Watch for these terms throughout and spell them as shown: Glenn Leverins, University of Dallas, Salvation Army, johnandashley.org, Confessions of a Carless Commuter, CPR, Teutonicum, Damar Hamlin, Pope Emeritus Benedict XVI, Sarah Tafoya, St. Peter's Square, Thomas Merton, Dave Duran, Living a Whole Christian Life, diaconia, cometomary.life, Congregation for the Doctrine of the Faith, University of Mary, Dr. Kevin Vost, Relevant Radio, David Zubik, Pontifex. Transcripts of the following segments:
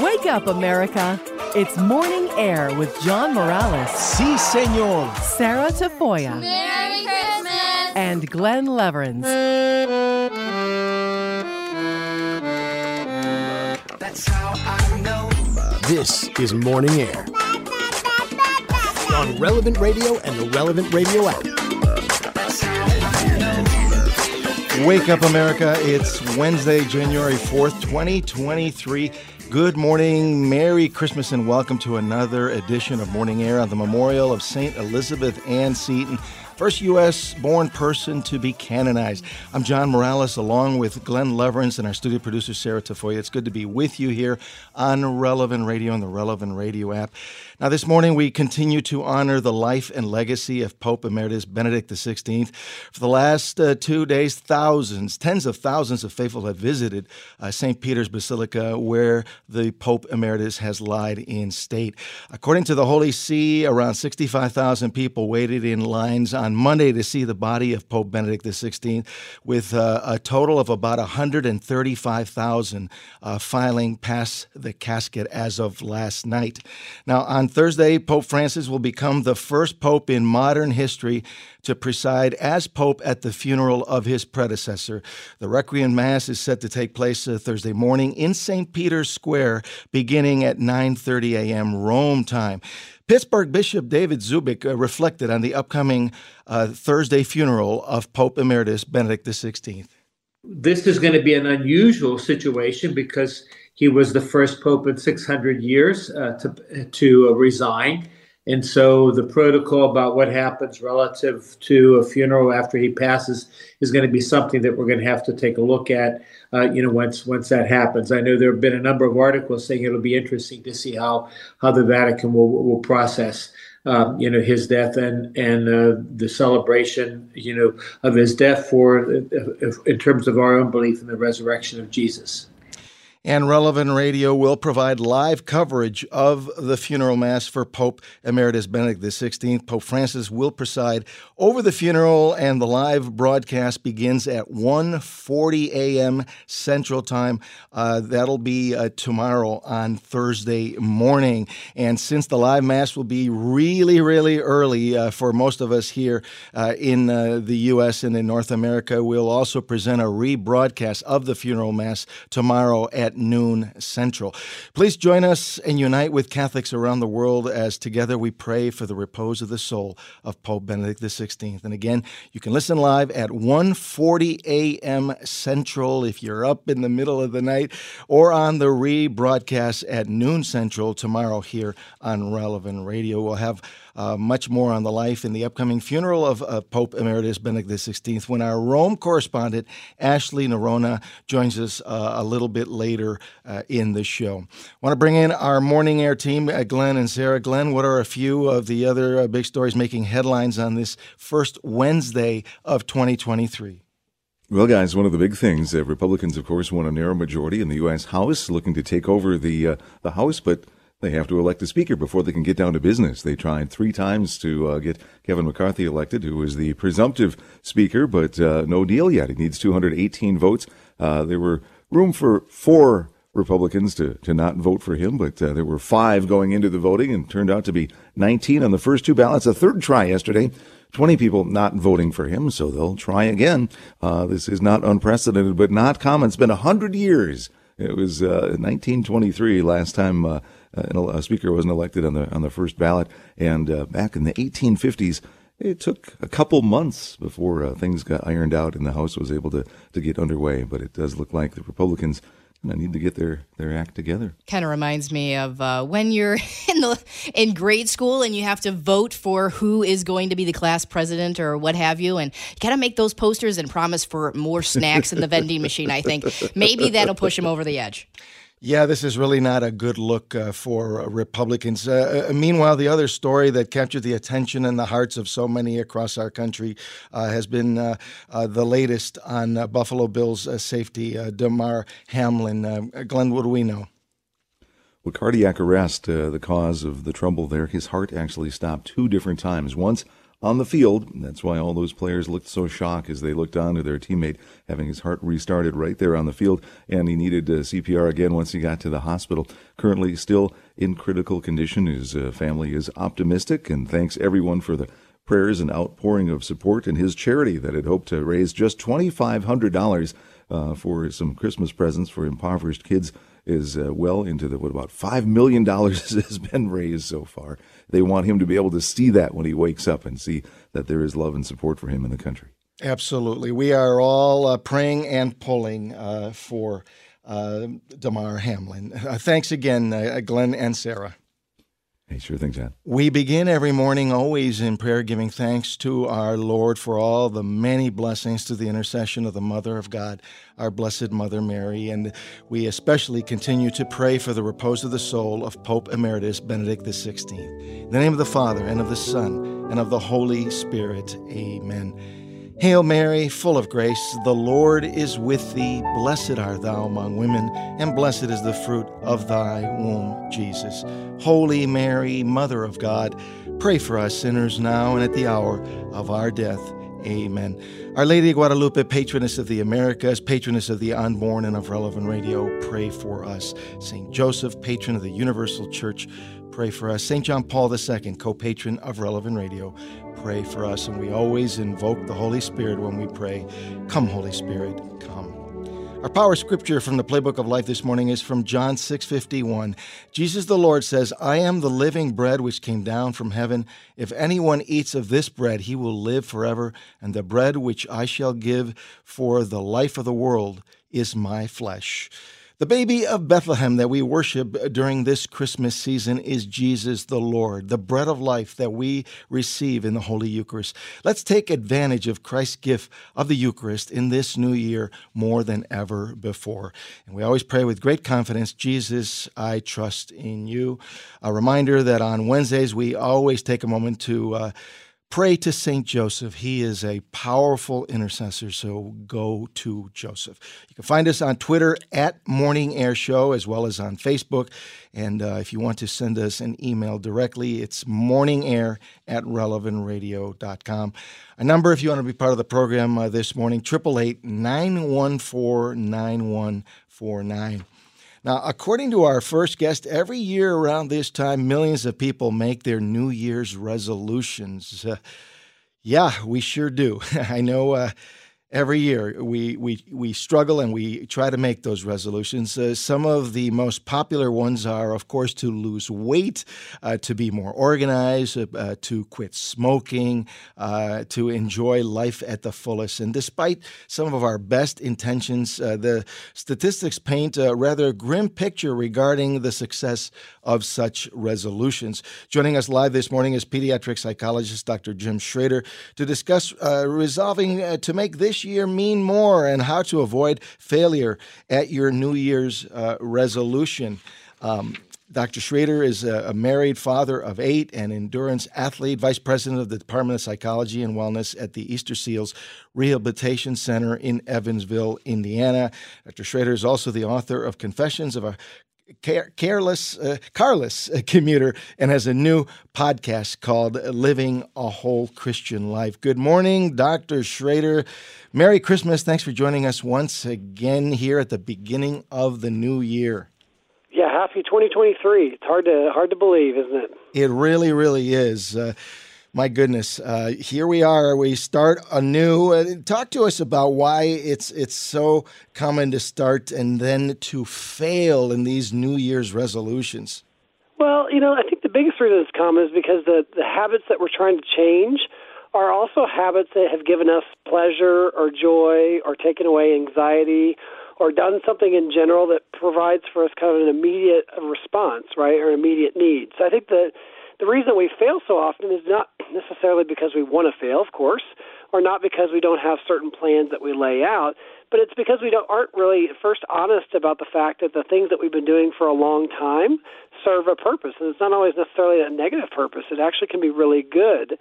Wake up, America. It's Morning Air with John Morales. Si, senor. Sarah Tafoya. Merry Christmas. And Glenn Leverins. That's how I know. This is Morning Air on Relevant Radio and the Relevant Radio app. Wake up, America. It's Wednesday, January 4th, 2023. Good morning, Merry Christmas, and welcome to another edition of Morning Air on the memorial of St. Elizabeth Ann Seton, first U.S.-born person to be canonized. I'm John Morales, along with Glenn Leverance and our studio producer, Sarah Tafoya. It's good to be with you here on Relevant Radio and the Relevant Radio app. Now, this morning, we continue to honor the life and legacy of Pope Emeritus Benedict XVI. For the last 2 days, tens of thousands of faithful have visited St. Peter's Basilica, where the Pope Emeritus has lied in state. According to the Holy See, around 65,000 people waited in lines on Monday to see the body of Pope Benedict XVI, with a total of about 135,000 filing past the casket as of last night. Now, on Thursday, Pope Francis will become the first pope in modern history to preside as pope at the funeral of his predecessor. The Requiem Mass is set to take place Thursday morning in St. Peter's Square, beginning at 9:30 a.m. Rome time. Pittsburgh Bishop David Zubik reflected on the upcoming Thursday funeral of Pope Emeritus Benedict XVI. This is going to be an unusual situation because he was the first pope in 600 years to resign. And so the protocol about what happens relative to a funeral after he passes is going to be something that we're going to have to take a look at, once that happens. I know there have been a number of articles saying it'll be interesting to see how the Vatican will process his death and the celebration, of his death in terms of our own belief in the resurrection of Jesus. And Relevant Radio will provide live coverage of the funeral mass for Pope Emeritus Benedict XVI. Pope Francis will preside over the funeral, and the live broadcast begins at 1:40 a.m. Central Time. That'll be tomorrow on Thursday morning. And since the live mass will be really, really early for most of us here in the U.S. and in North America, we'll also present a rebroadcast of the funeral mass tomorrow at noon Central. Please join us and unite with Catholics around the world as together we pray for the repose of the soul of Pope Benedict XVI. And again, you can listen live at 1:40 a.m. Central if you're up in the middle of the night, or on the rebroadcast at noon Central tomorrow here on Relevant Radio. We'll have much more on the life and the upcoming funeral of Pope Emeritus Benedict XVI when our Rome correspondent, Ashley Noronha, joins us a little bit later in the show. I want to bring in our Morning Air team, Glenn and Sarah. Glenn, what are a few of the other big stories making headlines on this first Wednesday of 2023? Well, guys, one of the big things, Republicans, of course, won a narrow majority in the U.S. House, looking to take over the House, but they have to elect a speaker before they can get down to business. They tried three times to get Kevin McCarthy elected, who was the presumptive speaker, but no deal yet. He needs 218 votes. There were room for four Republicans to not vote for him, but there were five going into the voting, and turned out to be 19 on the first two ballots. A third try yesterday, 20 people not voting for him, so they'll try again. This is not unprecedented, but not common. It's been 100 years. It was 1923 last time a speaker wasn't elected on the first ballot, and back in the 1850s, it took a couple months before things got ironed out and the House was able to get underway. But it does look like the Republicans need to get their act together. Kind of reminds me of when you're in grade school and you have to vote for who is going to be the class president or what have you, and you got to make those posters and promise for more snacks in the vending machine. I think maybe that'll push him over the edge. Yeah, this is really not a good look for Republicans. Meanwhile, the other story that captured the attention and the hearts of so many across our country has been the latest on Buffalo Bills safety, Damar Hamlin. Glenn, what do we know? Well, cardiac arrest, the cause of the trouble there. His heart actually stopped two different times, once on the field. That's why all those players looked so shocked as they looked on to their teammate having his heart restarted right there on the field, and he needed CPR again once he got to the hospital. Currently still in critical condition. His family is optimistic and thanks everyone for the prayers and outpouring of support, and his charity that had hoped to raise just $2,500 for some Christmas presents for impoverished kids is well into the, about $5 million has been raised so far. They want him to be able to see that when he wakes up and see that there is love and support for him in the country. Absolutely. We are all praying and pulling for Damar Hamlin. Thanks again, Glenn and Sarah. Hey, sure thing, John. We begin every morning always in prayer, giving thanks to our Lord for all the many blessings to the intercession of the Mother of God, our Blessed Mother Mary. And we especially continue to pray for the repose of the soul of Pope Emeritus Benedict XVI. In the name of the Father, and of the Son, and of the Holy Spirit. Amen. Hail Mary, full of grace, the Lord is with thee. Blessed art thou among women, and blessed is the fruit of thy womb, Jesus. Holy Mary, Mother of God, pray for us sinners now and at the hour of our death. Amen. Our Lady of Guadalupe, patroness of the Americas, patroness of the unborn and of Relevant Radio, pray for us. St. Joseph, patron of the Universal Church, pray for us. St. John Paul II, co-patron of Relevant Radio, pray for us. And we always invoke the Holy Spirit when we pray. Come, Holy Spirit, come. Our power scripture from the Playbook of Life this morning is from John 6:51. Jesus the Lord says, "I am the living bread which came down from heaven. If anyone eats of this bread, he will live forever. And the bread which I shall give for the life of the world is my flesh." The baby of Bethlehem that we worship during this Christmas season is Jesus the Lord, the bread of life that we receive in the Holy Eucharist. Let's take advantage of Christ's gift of the Eucharist in this new year more than ever before. And we always pray with great confidence, Jesus, I trust in you. A reminder that on Wednesdays we always take a moment to pray to St. Joseph. He is a powerful intercessor, so go to Joseph. You can find us on Twitter at Morning Air Show, as well as on Facebook. And if you want to send us an email directly, it's morningair@relevantradio.com. A number, if you want to be part of the program this morning, 888-914-9149. Now, according to our first guest, every year around this time, millions of people make their New Year's resolutions. Yeah, we sure do. I know every year we struggle and we try to make those resolutions. Some of the most popular ones are, of course, to lose weight, to be more organized, to quit smoking, to enjoy life at the fullest. And despite some of our best intentions, the statistics paint a rather grim picture regarding the success of such resolutions. Joining us live this morning is pediatric psychologist Dr. Jim Schrader to discuss resolving to make this year mean more and how to avoid failure at your New Year's resolution. Dr. Schrader is a married father of 8 and endurance athlete, vice president of the Department of Psychology and Wellness at the Easter Seals Rehabilitation Center in Evansville, Indiana. Dr. Schrader is also the author of Confessions of a Carless Commuter and has a new podcast called Living a Whole Christian Life. Good morning, Dr. Schrader. Merry Christmas. Thanks for joining us once again here at the beginning of the new year. Yeah, happy 2023. It's hard to believe, isn't it? It really, really is. My goodness, here we are. We start anew. Talk to us about why it's so common to start and then to fail in these New Year's resolutions. Well, you know, I think the biggest reason it's common is because the habits that we're trying to change are also habits that have given us pleasure or joy or taken away anxiety or done something in general that provides for us kind of an immediate response, right, or immediate need. So I think that the reason we fail so often is not necessarily because we want to fail, of course, or not because we don't have certain plans that we lay out, but it's because we aren't really first honest about the fact that the things that we've been doing for a long time serve a purpose. And it's not always necessarily a negative purpose. It actually can be really good.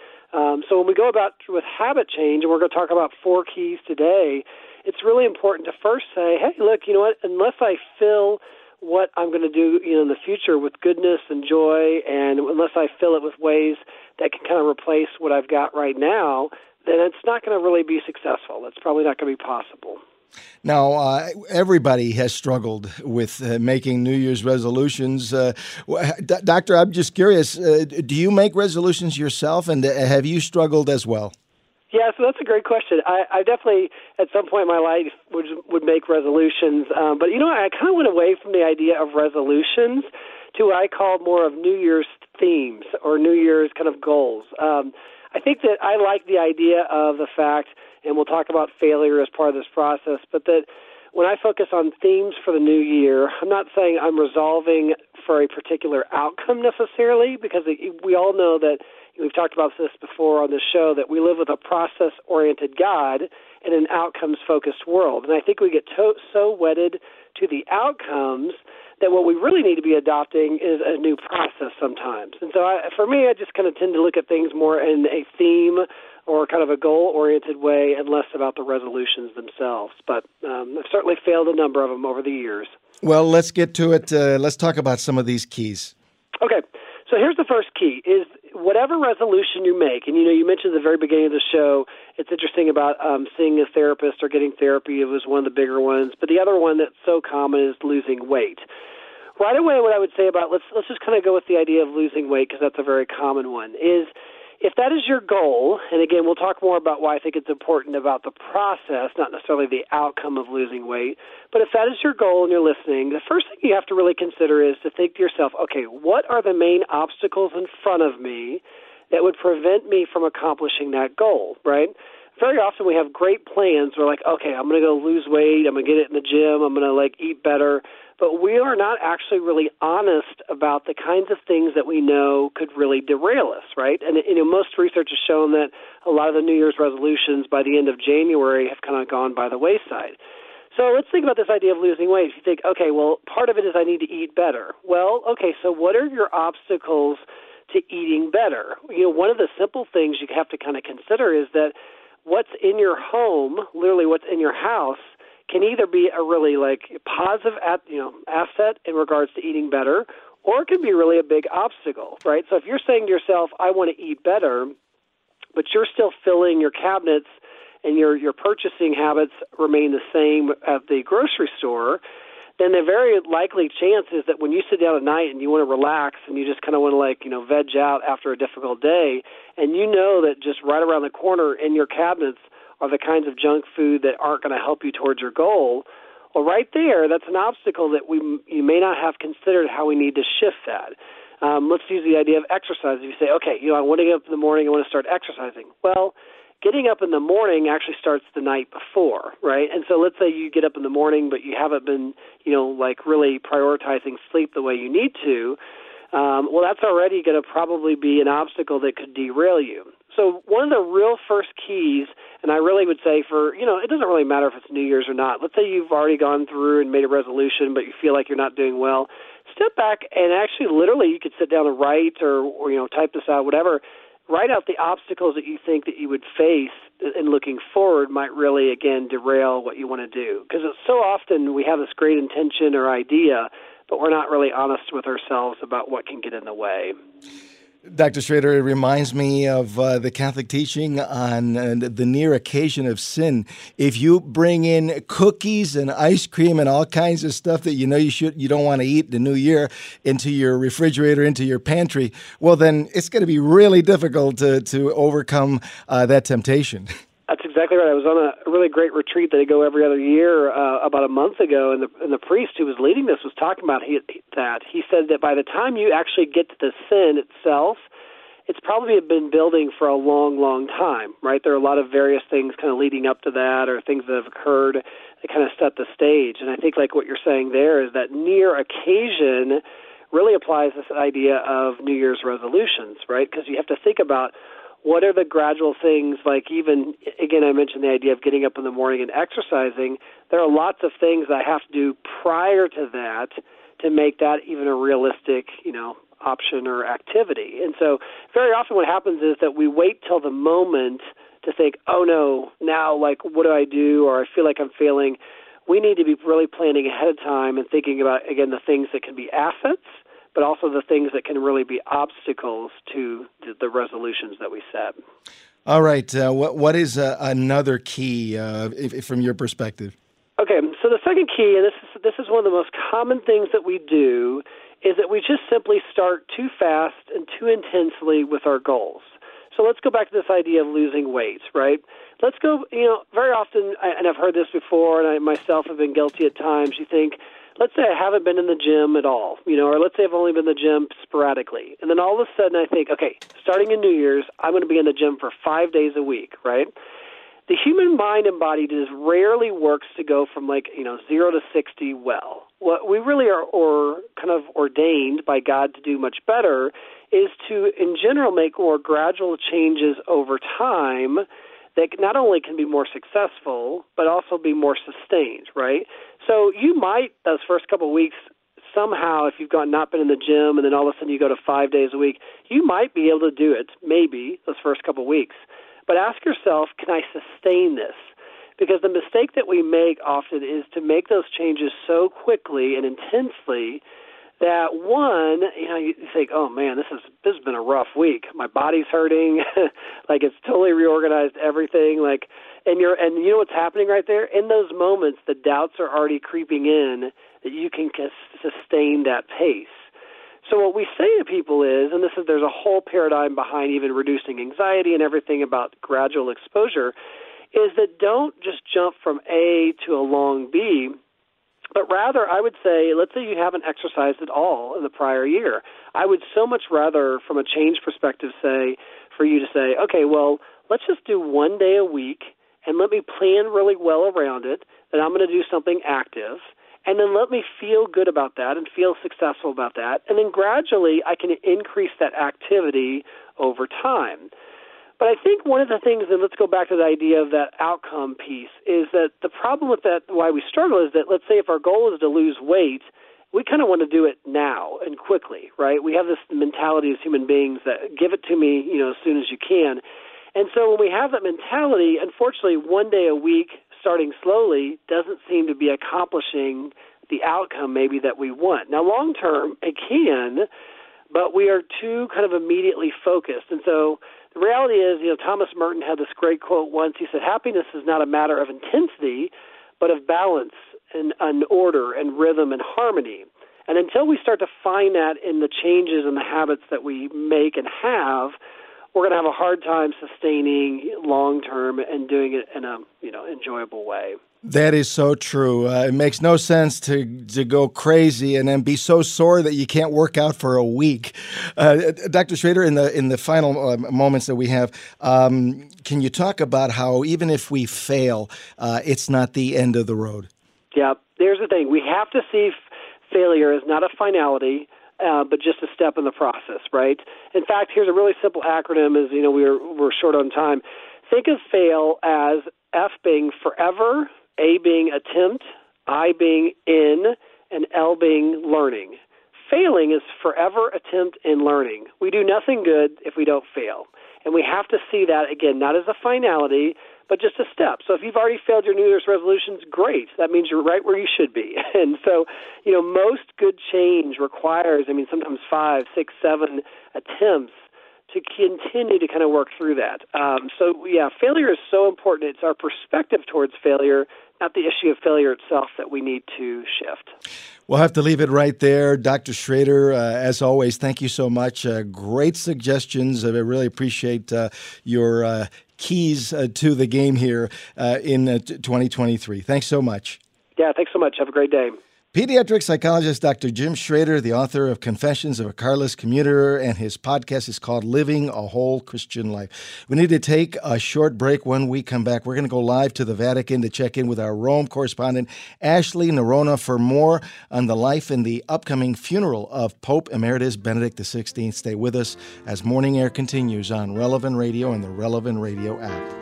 So when we go about with habit change, and we're going to talk about 4 keys today, it's really important to first say, hey, look, you know what, unless I fill what I'm going to do, you know, in the future with goodness and joy, and unless I fill it with ways that can kind of replace what I've got right now, then it's not going to really be successful. It's probably not going to be possible. Now, everybody has struggled with making New Year's resolutions. Doctor, I'm just curious, do you make resolutions yourself, and have you struggled as well? Yeah, so that's a great question. I definitely, at some point in my life, would make resolutions. But, you know, I kind of went away from the idea of resolutions to what I call more of New Year's themes or New Year's kind of goals. I think that I like the idea of the fact, and we'll talk about failure as part of this process, but that when I focus on themes for the new year, I'm not saying I'm resolving for a particular outcome necessarily, because we all know that, we've talked about this before on the show, that we live with a process-oriented God in an outcomes-focused world. And I think we get so wedded to the outcomes that what we really need to be adopting is a new process sometimes. And so for me, I just kind of tend to look at things more in a theme or kind of a goal-oriented way and less about the resolutions themselves. But I've certainly failed a number of them over the years. Well, let's get to it. Let's talk about some of these keys. Okay. So here's the first key, is whatever resolution you make, and, you know, you mentioned at the very beginning of the show, it's interesting about seeing a therapist or getting therapy. It was one of the bigger ones. But the other one that's so common is losing weight. Right away, what I would say about, let's just kind of go with the idea of losing weight, because that's a very common one, is if that is your goal, and again, we'll talk more about why I think it's important about the process, not necessarily the outcome of losing weight, but if that is your goal and you're listening, the first thing you have to really consider is to think to yourself, okay, what are the main obstacles in front of me that would prevent me from accomplishing that goal, right? Very often we have great plans. We're like, okay, I'm going to go lose weight. I'm going to get it in the gym. I'm going to, like, eat better. But we are not actually really honest about the kinds of things that we know could really derail us, right? And, you know, most research has shown that a lot of the New Year's resolutions by the end of January have kind of gone by the wayside. So let's think about this idea of losing weight. If you think, okay, well, part of it is I need to eat better. Well, okay, so what are your obstacles to eating better? You know, one of the simple things you have to kind of consider is that what's in your home, literally what's in your house, can either be a really, like, positive asset in regards to eating better, or it can be really a big obstacle, right? So if you're saying to yourself, I want to eat better, but you're still filling your cabinets and your purchasing habits remain the same at the grocery store, then the very likely chance is that when you sit down at night and you want to relax and you just kind of want to, like, you know, veg out after a difficult day, and you know that just right around the corner in your cabinets are the kinds of junk food that aren't going to help you towards your goal, well, right there, that's an obstacle that you may not have considered how we need to shift that. Let's use the idea of exercise. If you say, okay, you know, I want to get up in the morning, I want to start exercising. Well, getting up in the morning actually starts the night before, right? And so let's say you get up in the morning, but you haven't been, you know, like, really prioritizing sleep the way you need to. Well, that's already going to probably be an obstacle that could derail you. So one of the real first keys, and I really would say for, you know, it doesn't really matter if it's New Year's or not. Let's say you've already gone through and made a resolution, but you feel like you're not doing well. Step back and actually literally you could sit down and write or you know, type this out, whatever. Write out the obstacles that you think that you would face in looking forward might really, again, derail what you want to do. Because so often we have this great intention or idea, but we're not really honest with ourselves about what can get in the way. Dr. Schrader, it reminds me of the Catholic teaching on the near occasion of sin. If you bring in cookies and ice cream and all kinds of stuff that you know you don't want to eat the new year into your refrigerator, into your pantry, well, then it's going to be really difficult to overcome that temptation. That's exactly right. I was on a really great retreat that I go every other year about a month ago, and the priest who was leading this was talking about that. He said that by the time you actually get to the sin itself, it's probably been building for a long, long time, right? There are a lot of various things kind of leading up to that or things that have occurred that kind of set the stage. And I think like what you're saying there is that near occasion really applies this idea of New Year's resolutions, right? Because you have to think about, what are the gradual things, like even, again, I mentioned the idea of getting up in the morning and exercising. There are lots of things I have to do prior to that to make that even a realistic, you know, option or activity. And so very often what happens is that we wait till the moment to think, oh, no, now, like, what do I do? Or I feel like I'm failing. we need to be really planning ahead of time and thinking about, again, the things that can be assets, but also the things that can really be obstacles to the resolutions that we set. All right. What is another key if from your perspective? Okay. So the second key, and this is one of the most common things that we do, is that we just simply start too fast and too intensely with our goals. So let's go back to this idea of losing weight, right? Let's go, very often, and I've heard this before, and I myself have been guilty at times, you think, let's say I haven't been in the gym at all, or let's say I've only been in the gym sporadically. And then all of a sudden I think, okay, starting in New Year's, I'm going to be in the gym for 5 days a week, right? The human mind and body just rarely works to go from 0 to 60 well. What we really are ordained by God to do much better is to, in general, make more gradual changes over time that not only can be more successful, but also be more sustained, right? So you might, those first couple of weeks, somehow, if you've not been in the gym and then all of a sudden you go to 5 days a week, you might be able to do it, maybe, those first couple of weeks. But ask yourself, can I sustain this? Because the mistake that we make often is to make those changes so quickly and intensely that, one, you think, oh, man, this has been a rough week. My body's hurting. It's totally reorganized everything. And you know what's happening right there? In those moments, the doubts are already creeping in that you can sustain that pace. So what we say to people is, and there's a whole paradigm behind even reducing anxiety and everything about gradual exposure, is that don't just jump from A to a long B, but rather I would say, let's say you haven't exercised at all in the prior year. I would so much rather, from a change perspective, say, for you to say, okay, well, let's just do 1 day a week and let me plan really well around it that I'm going to do something active. And then let me feel good about that and feel successful about that. And then gradually I can increase that activity over time. But I think one of the things, and let's go back to the idea of that outcome piece, is that the problem with that, why we struggle, is that let's say if our goal is to lose weight, we kind of want to do it now and quickly, right? We have this mentality as human beings that give it to me, as soon as you can. And so when we have that mentality, unfortunately, 1 day a week, starting slowly, doesn't seem to be accomplishing the outcome maybe that we want. Now, long term, it can, but we are too kind of immediately focused. And so the reality is, Thomas Merton had this great quote once. He said, happiness is not a matter of intensity, but of balance and order and rhythm and harmony. And until we start to find that in the changes and the habits that we make and have, we're going to have a hard time sustaining long-term and doing it in a, enjoyable way. That is so true. It makes no sense to go crazy and then be so sore that you can't work out for a week. Dr. Schrader, in the final moments that we have, can you talk about how even if we fail, it's not the end of the road? Yeah, there's the thing. We have to see failure as not a finality, but just a step in the process, right? In fact, here's a really simple acronym, as we're short on time. Think of fail as F being forever, A being attempt, I being in, and L being learning. Failing is forever, attempt, and learning. We do nothing good if we don't fail. And we have to see that, again, not as a finality, but just a step. So if you've already failed your New Year's resolutions, great. That means you're right where you should be. And so, most good change requires, sometimes 5, 6, 7 attempts to continue to kind of work through that. Failure is so important. It's our perspective towards failure, not the issue of failure itself, that we need to shift. We'll have to leave it right there. Dr. Schrader, as always, thank you so much. Great suggestions. I really appreciate your keys to the game here in 2023. Thanks so much. Yeah, thanks so much. Have a great day. Pediatric psychologist Dr. Jim Schrader, the author of Confessions of a Carless Commuter, and his podcast is called Living a Whole Christian Life. We need to take a short break. When we come back, we're going to go live to the Vatican to check in with our Rome correspondent, Ashley Noronha, for more on the life and the upcoming funeral of Pope Emeritus Benedict XVI. Stay with us as Morning Air continues on Relevant Radio and the Relevant Radio app.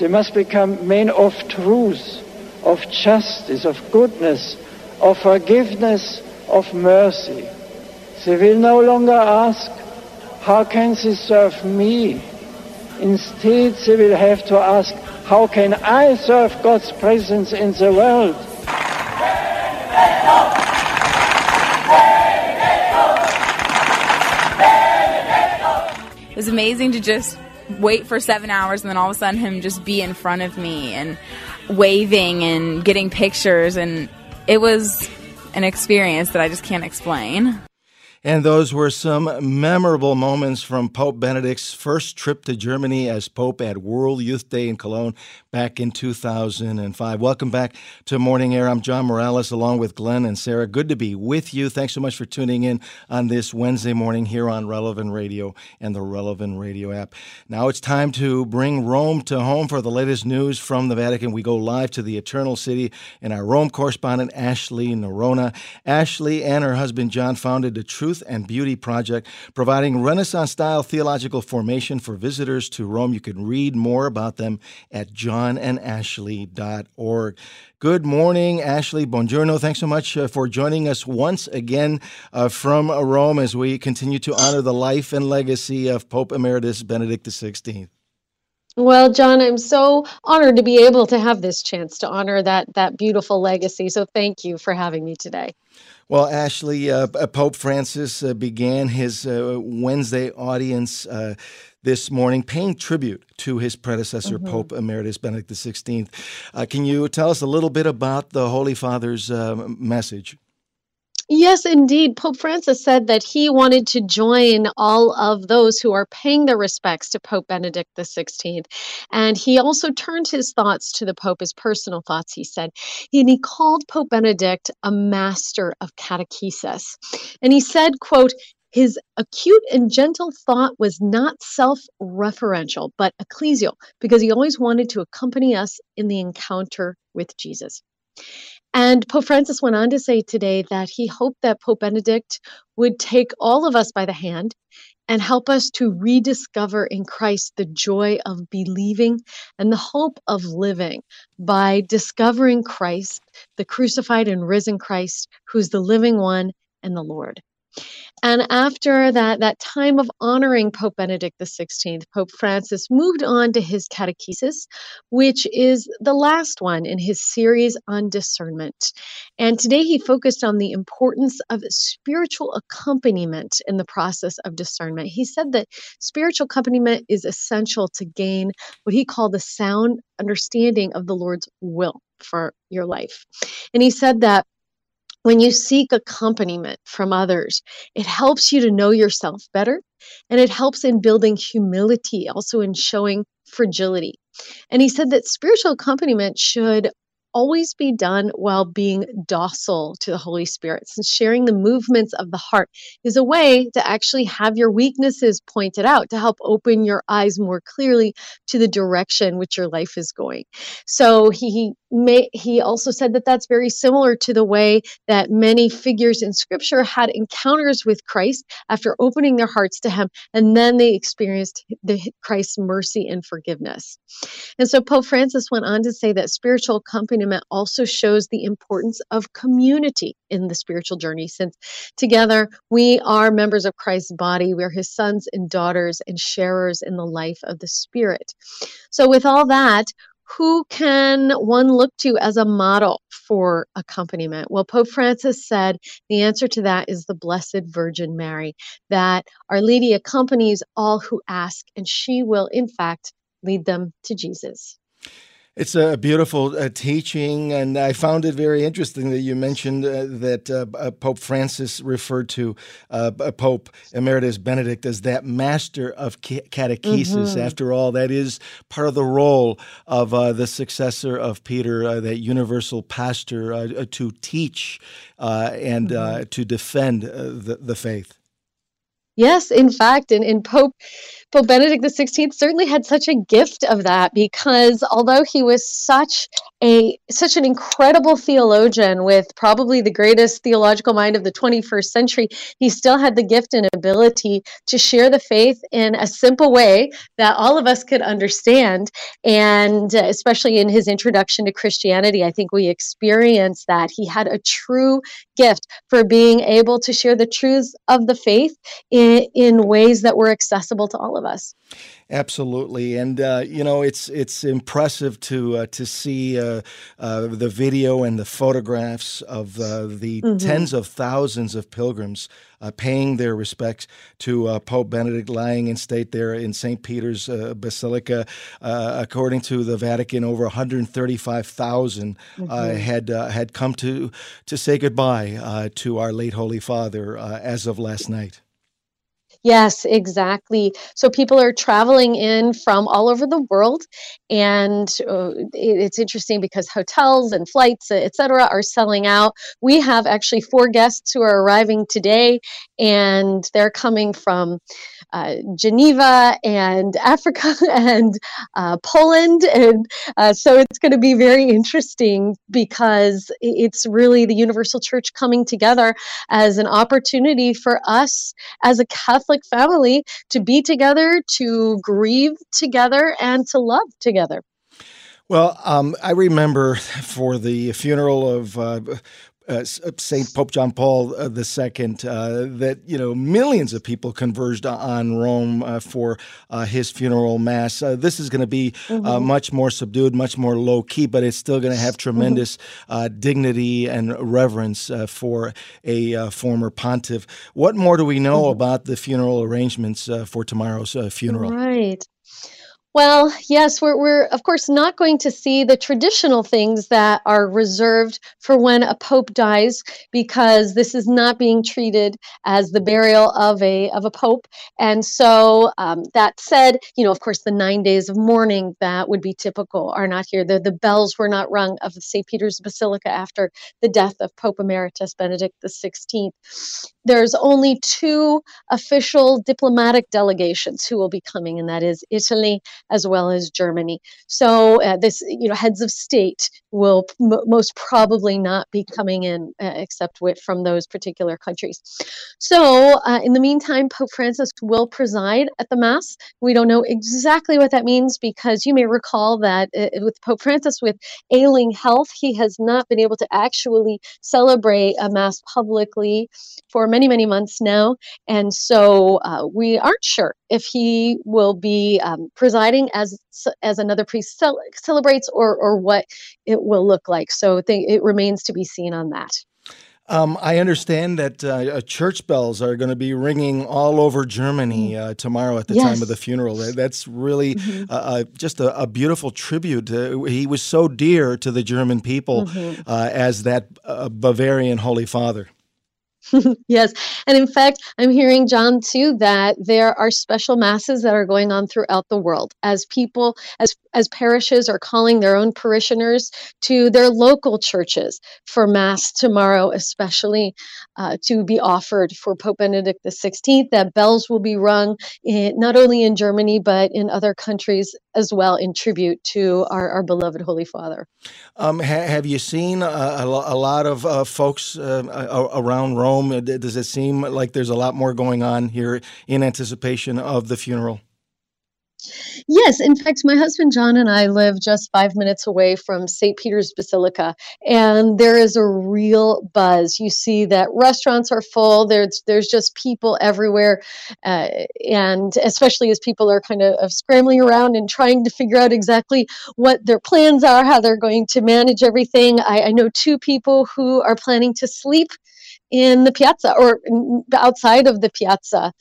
They must become men of truth, of justice, of goodness, of forgiveness, of mercy. They will no longer ask, how can they serve me? Instead, they will have to ask, how can I serve God's presence in the world? It was amazing to just wait for 7 hours and then all of a sudden him just be in front of me and waving and getting pictures, and it was an experience that I just can't explain. And those were some memorable moments from Pope Benedict's first trip to Germany as Pope at World Youth Day in Cologne back in 2005. Welcome back to Morning Air. I'm John Morales along with Glenn and Sarah. Good to be with you. Thanks so much for tuning in on this Wednesday morning here on Relevant Radio and the Relevant Radio app. Now it's time to bring Rome to home for the latest news from the Vatican. We go live to the Eternal City and our Rome correspondent, Ashley Noronha. Ashley and her husband, John, founded The Truth and Beauty Project, providing Renaissance-style theological formation for visitors to Rome. You can read more about them at johnandashley.org. Good morning, Ashley. Buongiorno. Thanks so much for joining us once again from Rome as we continue to honor the life and legacy of Pope Emeritus Benedict XVI. Well, John, I'm so honored to be able to have this chance to honor that beautiful legacy. So thank you for having me today. Well, Ashley, Pope Francis began his Wednesday audience this morning paying tribute to his predecessor, Pope Emeritus Benedict XVI. Can you tell us a little bit about the Holy Father's message? Yes, indeed. Pope Francis said that he wanted to join all of those who are paying their respects to Pope Benedict XVI. And he also turned his thoughts to the Pope, his personal thoughts, he said. And he called Pope Benedict a master of catechesis. And he said, quote, his acute and gentle thought was not self-referential, but ecclesial, because he always wanted to accompany us in the encounter with Jesus. And Pope Francis went on to say today that he hoped that Pope Benedict would take all of us by the hand and help us to rediscover in Christ the joy of believing and the hope of living by discovering Christ, the crucified and risen Christ, who's the living one and the Lord. And after that time of honoring Pope Benedict XVI, Pope Francis moved on to his catechesis, which is the last one in his series on discernment. And today he focused on the importance of spiritual accompaniment in the process of discernment. He said that spiritual accompaniment is essential to gain what he called the sound understanding of the Lord's will for your life. And he said that when you seek accompaniment from others, it helps you to know yourself better, and it helps in building humility, also in showing fragility. And he said that spiritual accompaniment should always be done while being docile to the Holy Spirit, since sharing the movements of the heart is a way to actually have your weaknesses pointed out to help open your eyes more clearly to the direction which your life is going. So he also said that that's very similar to the way that many figures in Scripture had encounters with Christ after opening their hearts to him, and then they experienced Christ's mercy and forgiveness. And so Pope Francis went on to say that spiritual accompaniment also shows the importance of community in the spiritual journey, since together we are members of Christ's body, we are his sons and daughters and sharers in the life of the Spirit. So with all that, who can one look to as a model for accompaniment? Well, Pope Francis said the answer to that is the Blessed Virgin Mary, that Our Lady accompanies all who ask, and she will, in fact, lead them to Jesus. It's a beautiful teaching, and I found it very interesting that you mentioned that Pope Francis referred to Pope Emeritus Benedict as that master of catechesis. After all, that is part of the role of the successor of Peter, that universal pastor, to teach and to defend the faith. Yes, in fact, and Pope Benedict XVI certainly had such a gift of that, because although he was such an incredible theologian with probably the greatest theological mind of the 21st century, he still had the gift and ability to share the faith in a simple way that all of us could understand. And especially in his introduction to Christianity, I think we experienced that. He had a true gift for being able to share the truths of the faith in ways that were accessible to all of us. Absolutely, and it's impressive to see the video and the photographs of the tens of thousands of pilgrims paying their respects to Pope Benedict, lying in state there in St. Peter's Basilica. According to the Vatican, over 135,000 had come to say goodbye to our late Holy Father as of last night. Yes, exactly. So people are traveling in from all over the world, and it's interesting because hotels and flights, et cetera, are selling out. We have actually 4 guests who are arriving today, and they're coming from Geneva and Africa and Poland. And so it's going to be very interesting, because it's really the universal church coming together as an opportunity for us as a Catholic family to be together, to grieve together, and to love together. Well, I remember for the funeral of St. Pope John Paul II, that millions of people converged on Rome for his funeral mass. This is going to be much more subdued, much more low key, but it's still going to have tremendous dignity and reverence for a former pontiff. What more do we know about the funeral arrangements for tomorrow's funeral? Right. Well, yes, we're of course not going to see the traditional things that are reserved for when a pope dies, because this is not being treated as the burial of a pope. And so that said, of course, the 9 days of mourning that would be typical are not here. The bells were not rung of St. Peter's Basilica after the death of Pope Emeritus Benedict XVI. There's only 2 official diplomatic delegations who will be coming, and that is Italy as well as Germany. So heads of state will most probably not be coming in, except from those particular countries. So in the meantime, Pope Francis will preside at the Mass. We don't know exactly what that means, because you may recall that with Pope Francis, with ailing health, he has not been able to actually celebrate a Mass publicly for many, many months now. And so we aren't sure if he will be presiding as another priest celebrates, or what it will look like. So it remains to be seen on that. I understand that church bells are going to be ringing all over Germany tomorrow at the time of the funeral. That's really just a beautiful tribute. He was so dear to the German people as that Bavarian Holy Father. Yes. And in fact, I'm hearing, John, too, that there are special masses that are going on throughout the world as people, as parishes are calling their own parishioners to their local churches for Mass tomorrow, especially to be offered for Pope Benedict XVI, that bells will be rung not only in Germany, but in other countries as well, in tribute to our beloved Holy Father. Have you seen a lot of folks around Rome? Does it seem like there's a lot more going on here in anticipation of the funeral? Yes. In fact, my husband John and I live just 5 minutes away from St. Peter's Basilica, and there is a real buzz. You see that restaurants are full. There's just people everywhere, and especially as people are kind of scrambling around and trying to figure out exactly what their plans are, how they're going to manage everything. I know 2 people who are planning to sleep in the piazza, or outside of the piazza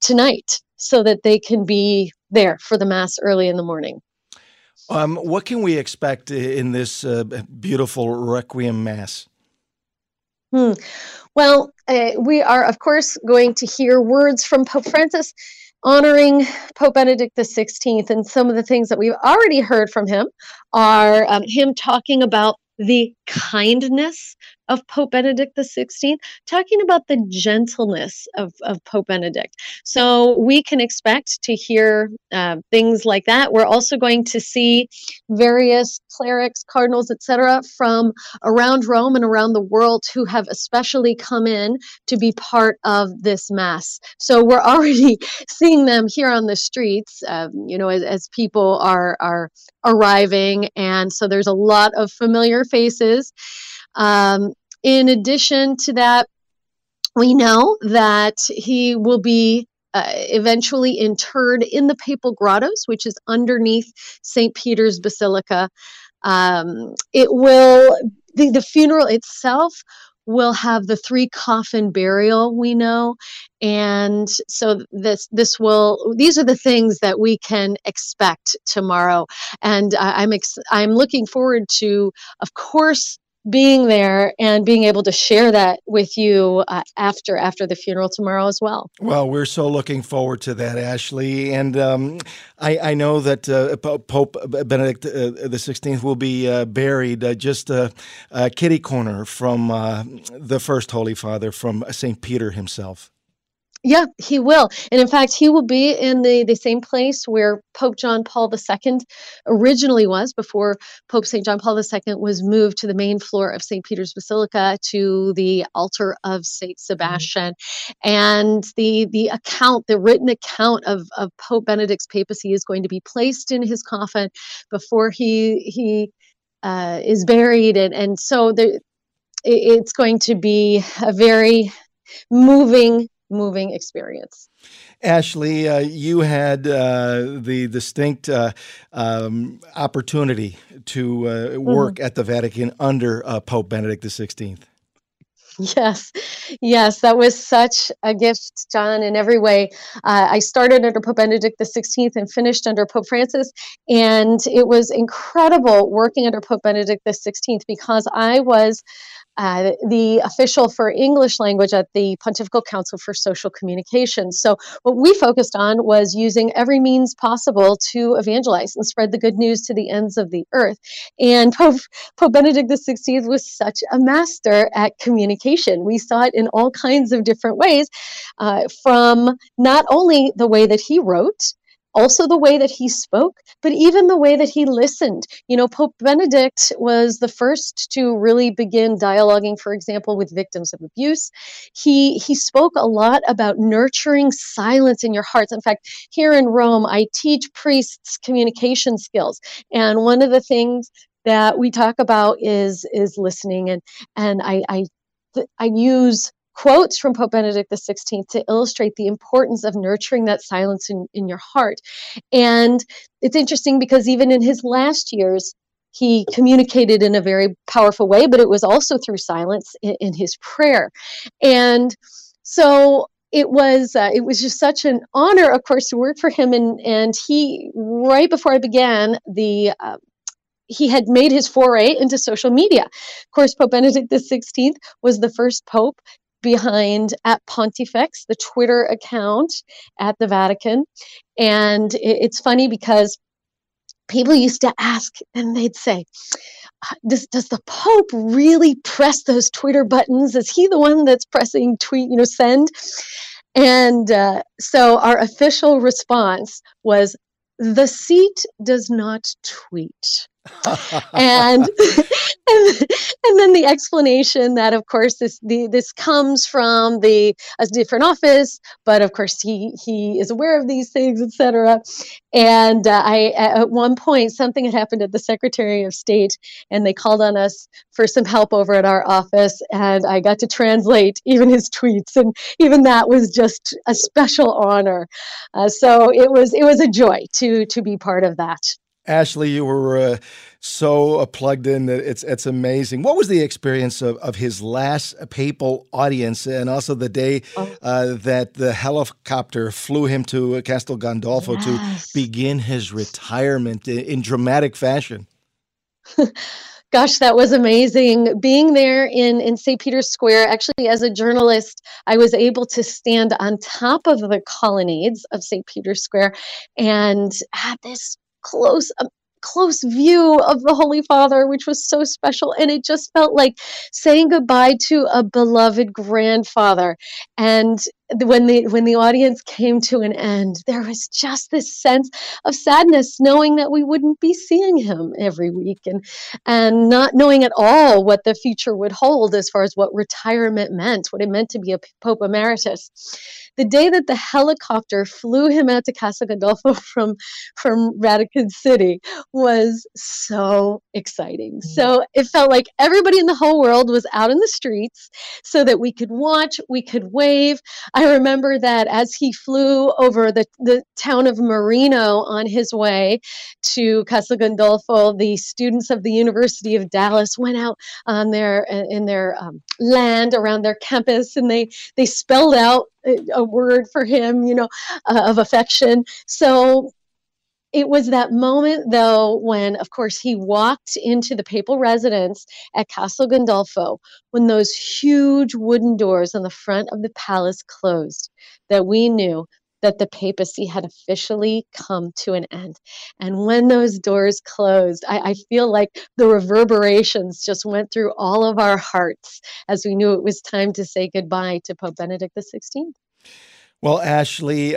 tonight, so that they can be there for the Mass early in the morning. What can we expect in this beautiful Requiem Mass? Well, we are, of course, going to hear words from Pope Francis honoring Pope Benedict XVI, and some of the things that we've already heard from him are him talking about the kindness of Pope Benedict XVI, talking about the gentleness of Pope Benedict. So we can expect to hear things like that. We're also going to see various clerics, cardinals, etc., from around Rome and around the world who have especially come in to be part of this Mass. So we're already seeing them here on the streets, as people are arriving. And so there's a lot of familiar faces. In addition to that, we know that he will be eventually interred in the Papal Grottos, which is underneath St. Peter's Basilica. The funeral itself will have the 3-coffin burial, we know. And so these are the things that we can expect tomorrow. And I'm looking forward to, of course, being there and being able to share that with you after the funeral tomorrow as well. Well, we're so looking forward to that, Ashley. And I know that Pope Benedict the 16th will be buried just a kitty corner from the first Holy Father, from St. Peter himself. Yeah, he will. And in fact, he will be in the same place where Pope John Paul II originally was before Pope St. John Paul II was moved to the main floor of St. Peter's Basilica to the altar of St. Sebastian. And the written account of Pope Benedict's papacy is going to be placed in his coffin before he is buried. And so it's going to be a very moving experience. Ashley, you had the distinct opportunity to work at the Vatican under Pope Benedict XVI. Yes, that was such a gift, John, in every way. I started under Pope Benedict XVI and finished under Pope Francis, and it was incredible working under Pope Benedict XVI because I was the official for English language at the Pontifical Council for Social Communication. So what we focused on was using every means possible to evangelize and spread the good news to the ends of the earth. And Pope Benedict XVI was such a master at communication. We saw it in all kinds of different ways, from not only the way that he wrote, also the way that he spoke, but even the way that he listened. You know, Pope Benedict was the first to really begin dialoguing, for example, with victims of abuse. He spoke a lot about nurturing silence in your hearts. In fact, here in Rome, I teach priests communication skills. And one of the things that we talk about is listening. And I use quotes from Pope Benedict XVI to illustrate the importance of nurturing that silence in your heart. And it's interesting because even in his last years, he communicated in a very powerful way, but it was also through silence in his prayer. And so it was just such an honor, of course, to work for him. And he, right before I began, he had made his foray into social media. Of course, Pope Benedict XVI was the first pope behind @Pontifex, the Twitter account at the Vatican. And it's funny because people used to ask and they'd say, does the Pope really press those Twitter buttons? Is he the one that's pressing send? And so our official response was, the seat does not tweet. And then the explanation that, of course, this comes from a different office, but of course he is aware of these things, etc. And at one point, something had happened at the Secretary of State, and they called on us for some help over at our office, and I got to translate even his tweets, and even that was just a special honor. So it was a joy to be part of that. Ashley, you were so plugged in that it's amazing. What was the experience of his last papal audience, and also the day that the helicopter flew him to Castel Gandolfo to begin his retirement in dramatic fashion? Gosh, that was amazing. Being there in St. Peter's Square, actually, as a journalist, I was able to stand on top of the colonnades of St. Peter's Square and had this close close view of the Holy Father, which was so special. And it just felt like saying goodbye to a beloved grandfather. And when the audience came to an end, there was just this sense of sadness, knowing that we wouldn't be seeing him every week, and not knowing at all what the future would hold as far as what retirement meant, what it meant to be a Pope Emeritus. The day that the helicopter flew him out to Castel Gandolfo from Vatican City was so exciting. So it felt like everybody in the whole world was out in the streets so that we could watch, we could wave. I remember that as he flew over the town of Marino on his way to Castel Gandolfo, the students of the University of Dallas went out on their land around their campus, and they spelled out a word for him, of affection. So it was that moment, though, when, of course, he walked into the papal residence at Castel Gandolfo, when those huge wooden doors on the front of the palace closed, that we knew that the papacy had officially come to an end. And when those doors closed, I feel like the reverberations just went through all of our hearts as we knew it was time to say goodbye to Pope Benedict XVI. Well, Ashley,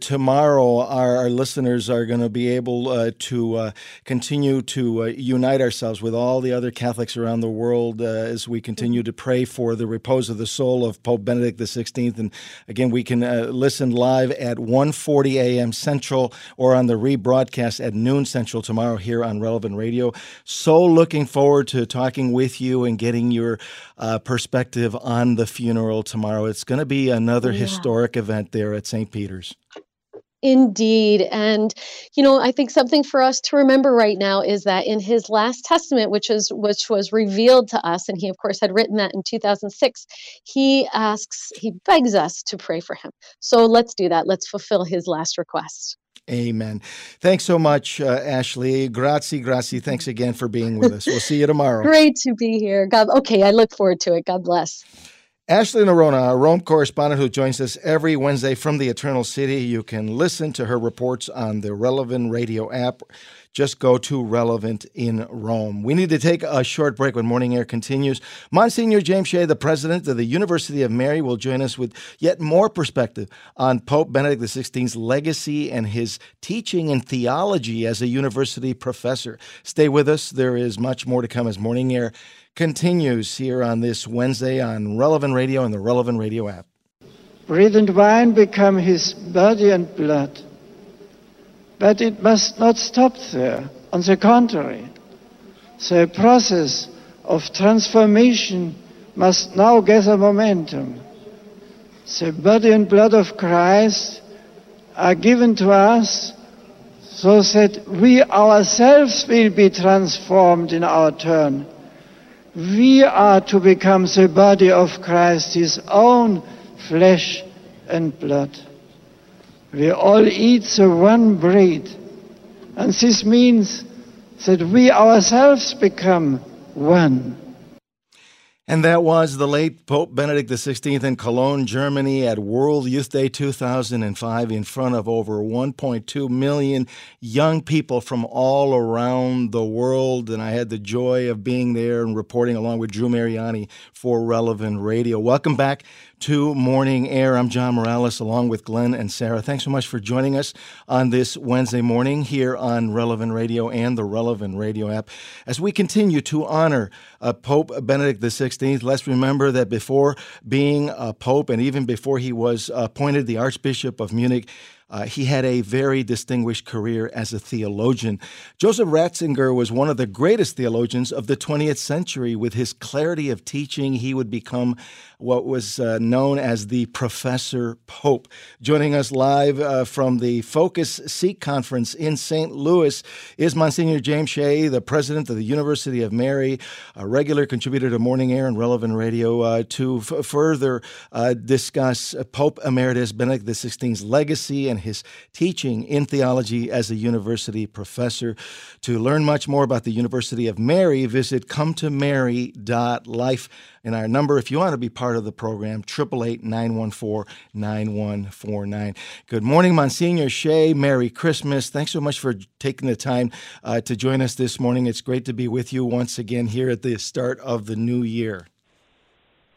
tomorrow our listeners are going to be able to continue to unite ourselves with all the other Catholics around the world as we continue to pray for the repose of the soul of Pope Benedict XVI. And again, we can listen live at 1:40 a.m. Central, or on the rebroadcast at noon Central tomorrow here on Relevant Radio. So looking forward to talking with you and getting your perspective on the funeral tomorrow. It's going to be another historic event there at St. Peter's. Indeed. And, I think something for us to remember right now is that in his last testament, which was revealed to us, and he, of course, had written that in 2006, he begs us to pray for him. So let's do that. Let's fulfill his last request. Amen. Thanks so much, Ashley. Grazie. Thanks again for being with us. We'll see you tomorrow. Great to be here. God. Okay, I look forward to it. God bless. Ashley Noronha, our Rome correspondent who joins us every Wednesday from the Eternal City. You can listen to her reports on the Relevant Radio app. Just go to Relevant in Rome. We need to take a short break. When Morning Air continues, Monsignor James Shea, the president of the University of Mary, will join us with yet more perspective on Pope Benedict XVI's legacy and his teaching in theology as a university professor. Stay with us. There is much more to come as Morning Air continues here on this Wednesday on Relevant Radio and the Relevant Radio app. Bread and wine become his body and blood. But it must not stop there. On the contrary, the process of transformation must now gather momentum. The body and blood of Christ are given to us so that we ourselves will be transformed in our turn. We are to become the body of Christ, his own flesh and blood. We all eat the one bread, and this means that we ourselves become one. And that was the late Pope Benedict XVI in Cologne, Germany, at World Youth Day 2005 in front of over 1.2 million young people from all around the world. And I had the joy of being there and reporting along with Drew Mariani for Relevant Radio. Welcome back to Morning Air. I'm John Morales along with Glenn and Sarah. Thanks so much for joining us on this Wednesday morning here on Relevant Radio and the Relevant Radio app. As we continue to honor Pope Benedict XVI, let's remember that before being a pope, and even before he was appointed the Archbishop of Munich, he had a very distinguished career as a theologian. Joseph Ratzinger was one of the greatest theologians of the 20th century. With his clarity of teaching, he would become what was known as the Professor Pope. Joining us live from the Focus Seat Conference in St. Louis is Monsignor James Shea, the president of the University of Mary, a regular contributor to Morning Air and Relevant Radio, to further discuss Pope Emeritus Benedict XVI's legacy and began his teaching in theology as a university professor. To learn much more about the University of Mary, visit cometomary.life. And our number, if you want to be part of the program, 888-914-9149. Good morning, Monsignor Shea. Merry Christmas. Thanks so much for taking the time to join us this morning. It's great to be with you once again here at the start of the new year.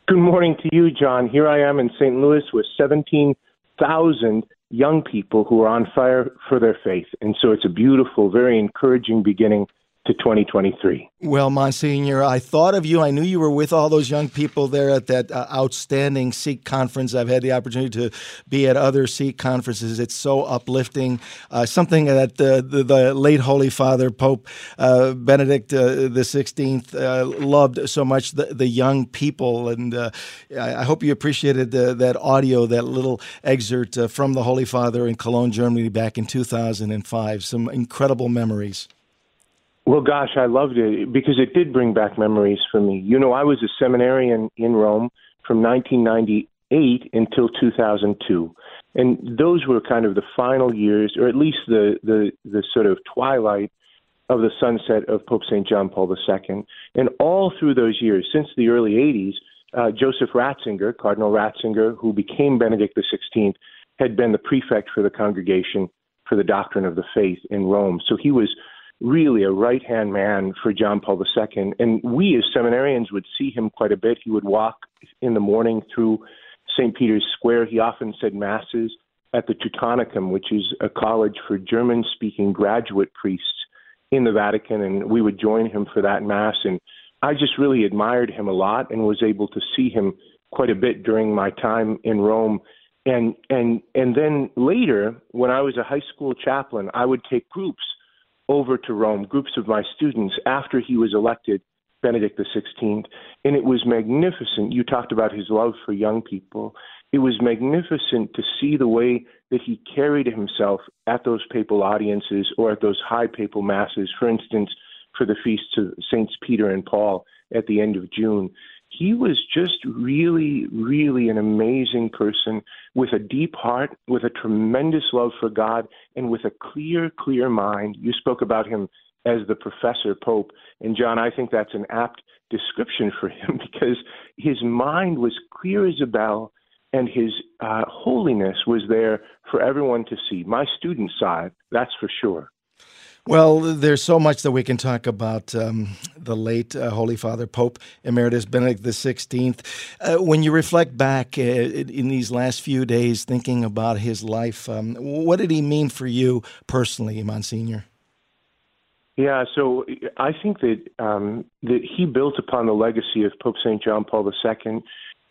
Good morning to you, John. Here I am in St. Louis with 17,000 young people who are on fire for their faith. And so it's a beautiful, very encouraging beginning to 2023. Well, Monsignor, I thought of you. I knew you were with all those young people there at that outstanding SEEK conference. I've had the opportunity to be at other SEEK conferences. It's so uplifting. Something that the late Holy Father, Pope Benedict the 16th, loved so much, the young people. And I hope you appreciated that audio, that little excerpt from the Holy Father in Cologne, Germany, back in 2005. Some incredible memories. Well, gosh, I loved it because it did bring back memories for me. You know, I was a seminarian in Rome from 1998 until 2002. And those were kind of the final years, or at least the sort of twilight of the sunset of Pope St. John Paul II. And all through those years, since the early 80s, Joseph Ratzinger, Cardinal Ratzinger, who became Benedict XVI, had been the prefect for the Congregation for the Doctrine of the Faith in Rome. So he was really a right-hand man for John Paul II. And we as seminarians would see him quite a bit. He would walk in the morning through St. Peter's Square. He often said masses at the Teutonicum, which is a college for German-speaking graduate priests in the Vatican. And we would join him for that mass. And I just really admired him a lot and was able to see him quite a bit during my time in Rome. And then later, when I was a high school chaplain, I would take groups over to Rome, groups of my students, after he was elected Benedict XVI. And it was magnificent. You talked about his love for young people. It was magnificent to see the way that he carried himself at those papal audiences or at those high papal masses, for instance, for the feasts of Saints Peter and Paul at the end of June. He was just really, really an amazing person with a deep heart, with a tremendous love for God, and with a clear, clear mind. You spoke about him as the professor Pope, and John, I think that's an apt description for him because his mind was clear as a bell, and his holiness was there for everyone to see. My student side, that's for sure. Well, there's so much that we can talk about the late Holy Father, Pope Emeritus Benedict XVI. When you reflect back in these last few days, thinking about his life, what did he mean for you personally, Monsignor? Yeah, so I think that that he built upon the legacy of Pope St. John Paul II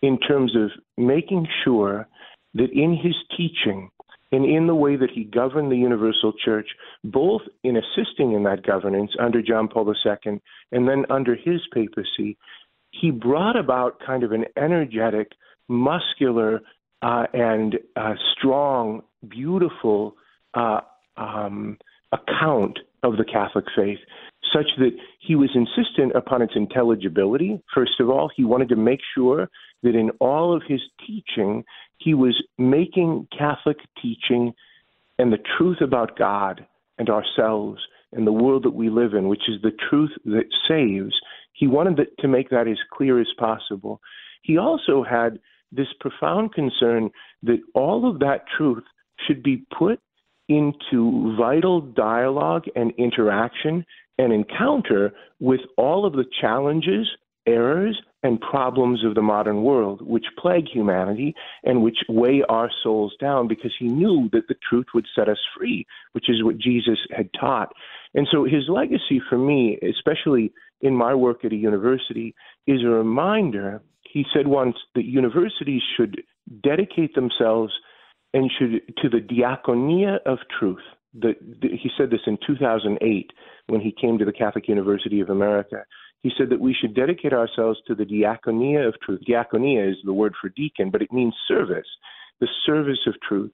in terms of making sure that in his teaching and in the way that he governed the universal church, both in assisting in that governance under John Paul II and then under his papacy, he brought about kind of an energetic, muscular, and strong, beautiful account of the Catholic faith, such that he was insistent upon its intelligibility. First of all, he wanted to make sure that in all of his teaching, he was making Catholic teaching and the truth about God and ourselves and the world that we live in, which is the truth that saves. He wanted to make that as clear as possible. He also had this profound concern that all of that truth should be put into vital dialogue and interaction and encounter with all of the challenges, errors, and problems of the modern world, which plague humanity and which weigh our souls down, because he knew that the truth would set us free, which is what Jesus had taught. And so his legacy for me, especially in my work at a university, is a reminder. He said once that universities should dedicate themselves and should to the diaconia of truth. He said this in 2008 when he came to the Catholic University of America. He said that we should dedicate ourselves to the diaconia of truth. Diaconia is the word for deacon, but it means service, the service of truth.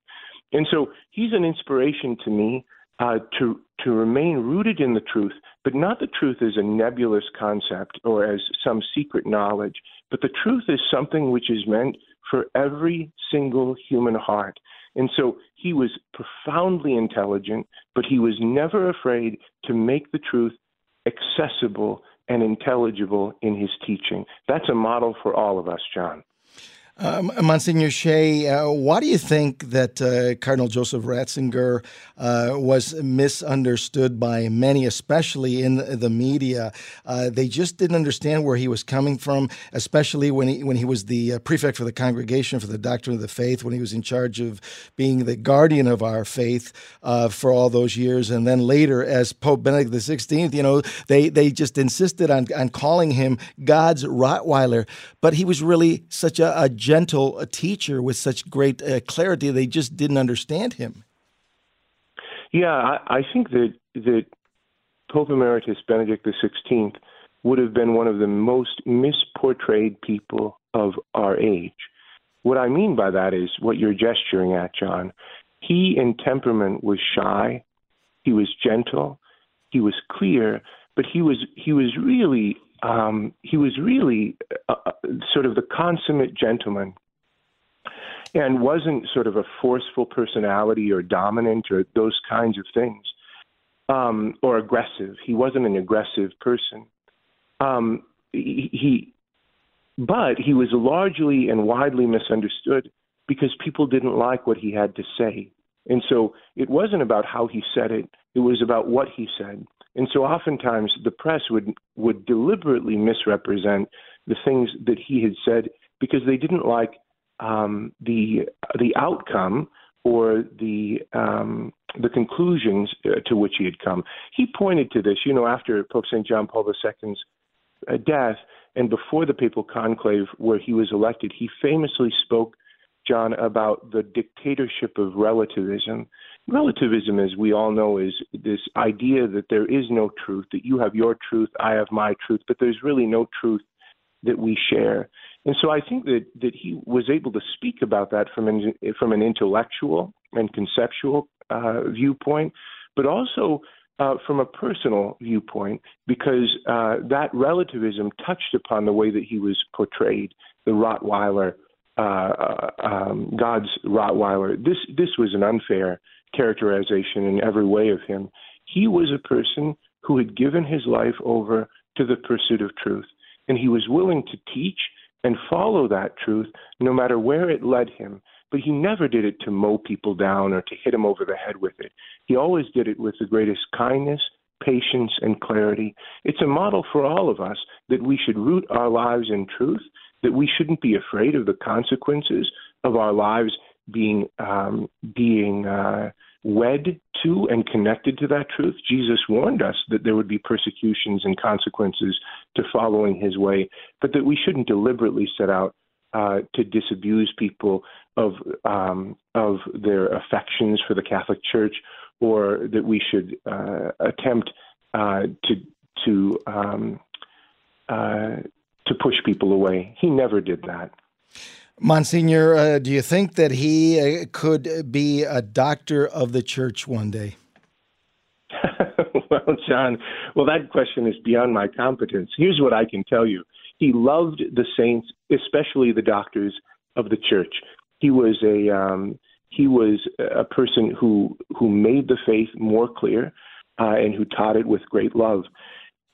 And so he's an inspiration to me to remain rooted in the truth, but not the truth as a nebulous concept or as some secret knowledge, but the truth is something which is meant for every single human heart. And so he was profoundly intelligent, but he was never afraid to make the truth accessible and intelligible in his teaching. That's a model for all of us, John. Monsignor Shea, why do you think that Cardinal Joseph Ratzinger was misunderstood by many, especially in the media? They just didn't understand where he was coming from, especially when he was the prefect for the Congregation for the Doctrine of the Faith, when he was in charge of being the guardian of our faith for all those years. And then later as Pope Benedict XVI, you know, they just insisted on calling him God's Rottweiler. But he was really such a gentle teacher with such great clarity, they just didn't understand him. Yeah, I think that Pope Emeritus Benedict XVI would have been one of the most misportrayed people of our age. What I mean by that is what you're gesturing at, John. He, in temperament, was shy. He was gentle. He was clear, but he was really sort of the consummate gentleman, and wasn't sort of a forceful personality or dominant or those kinds of things, or aggressive. He wasn't an aggressive person. But he was largely and widely misunderstood because people didn't like what he had to say. And so it wasn't about how he said it. It was about what he said. And so oftentimes the press would deliberately misrepresent the things that he had said because they didn't like the outcome or the conclusions to which he had come. He pointed to this, you know, after Pope St. John Paul II's death and before the papal conclave where he was elected, he famously spoke, John, about the dictatorship of relativism. Relativism, as we all know, is this idea that there is no truth, that you have your truth, I have my truth, but there's really no truth that we share. And so I think that he was able to speak about that from an intellectual and conceptual viewpoint, but also from a personal viewpoint, because that relativism touched upon the way that he was portrayed, the Rottweiler, God's Rottweiler. This was an unfair characterization in every way of him. He was a person who had given his life over to the pursuit of truth, and he was willing to teach and follow that truth no matter where it led him. But he never did it to mow people down or to hit them over the head with it. He always did it with the greatest kindness, patience, and clarity. It's a model for all of us that we should root our lives in truth, that we shouldn't be afraid of the consequences of our lives being wed to and connected to that truth. Jesus warned us that there would be persecutions and consequences to following his way, but that we shouldn't deliberately set out to disabuse people of their affections for the Catholic Church, or that we should attempt to push people away. He never did that. Monsignor, do you think that he could be a doctor of the church one day? Well, John, that question is beyond my competence. Here's what I can tell you. He loved the saints, especially the doctors of the church. He was a person who made the faith more clear and who taught it with great love.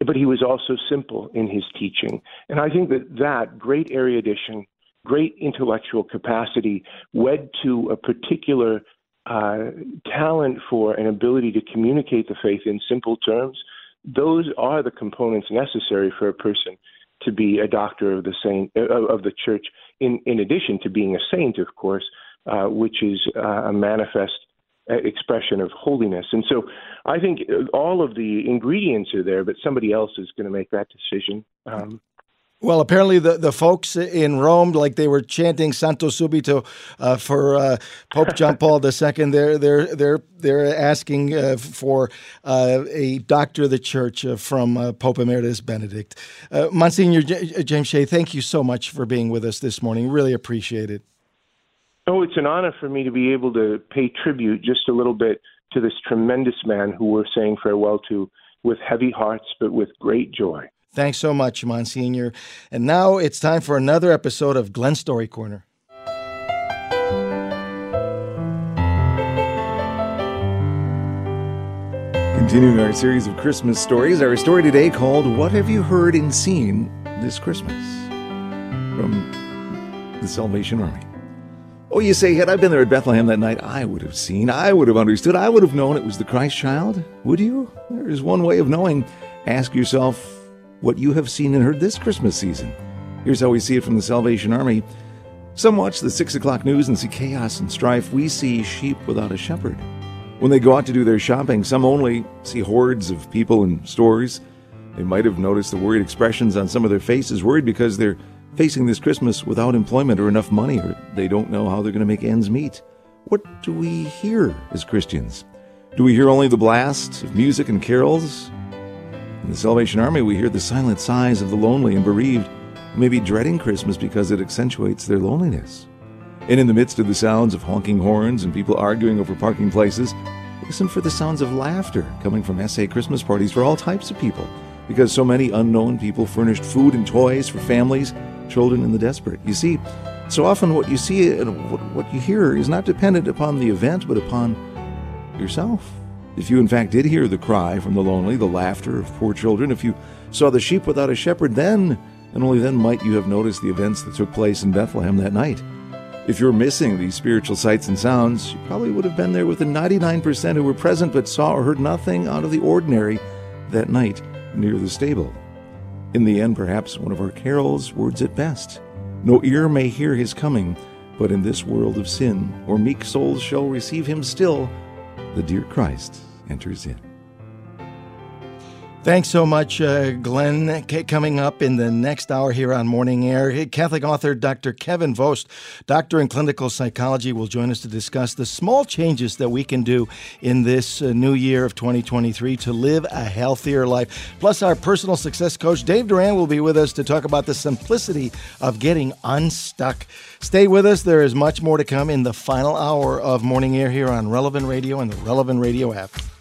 But he was also simple in his teaching. And I think that great erudition, great intellectual capacity, wed to a particular talent for an ability to communicate the faith in simple terms, those are the components necessary for a person to be a doctor of the saint, of the church, in addition to being a saint, of course, which is a manifest expression of holiness. And so I think all of the ingredients are there, but somebody else is going to make that decision. Well, apparently the folks in Rome, like they were chanting Santo Subito for Pope John Paul II, they're asking for a doctor of the church from Pope Emeritus Benedict. Monsignor James Shea, thank you so much for being with us this morning. Really appreciate it. Oh, it's an honor for me to be able to pay tribute just a little bit to this tremendous man who we're saying farewell to with heavy hearts, but with great joy. Thanks so much, Monsignor. And now it's time for another episode of Glenn's Story Corner. Continuing our series of Christmas stories, our story today called What Have You Heard and Seen This Christmas? From the Salvation Army. Oh, you say, had I been there at Bethlehem that night, I would have seen, I would have understood, I would have known it was the Christ child. Would you? There is one way of knowing. Ask yourself what you have seen and heard this Christmas season. Here's how we see it from the Salvation Army. Some watch the 6 o'clock news and see chaos and strife. We see sheep without a shepherd. When they go out to do their shopping, some only see hordes of people in stores. They might have noticed the worried expressions on some of their faces, worried because they're facing this Christmas without employment or enough money, or they don't know how they're going to make ends meet. What do we hear as Christians? Do we hear only the blast of music and carols? In the Salvation Army, we hear the silent sighs of the lonely and bereaved, who may be dreading Christmas because it accentuates their loneliness. And in the midst of the sounds of honking horns and people arguing over parking places, listen for the sounds of laughter coming from SA Christmas parties for all types of people, because so many unknown people furnished food and toys for families, children, and the desperate. You see, so often what you see and what you hear is not dependent upon the event, but upon yourself. If you in fact did hear the cry from the lonely, the laughter of poor children, if you saw the sheep without a shepherd, then and only then might you have noticed the events that took place in Bethlehem that night. If you're missing these spiritual sights and sounds, you probably would have been there with the 99% who were present but saw or heard nothing out of the ordinary that night near the stable. In the end, perhaps one of our carol's words at best. No ear may hear his coming, but in this world of sin, or meek souls shall receive him still, the dear Christ enters in. Thanks so much, Glenn. Coming up in the next hour here on Morning Air, Catholic author Dr. Kevin Vost, doctor in clinical psychology, will join us to discuss the small changes that we can do in this new year of 2023 to live a healthier life. Plus, our personal success coach, Dave Duran, will be with us to talk about the simplicity of getting unstuck. Stay with us. There is much more to come in the final hour of Morning Air here on Relevant Radio and the Relevant Radio app.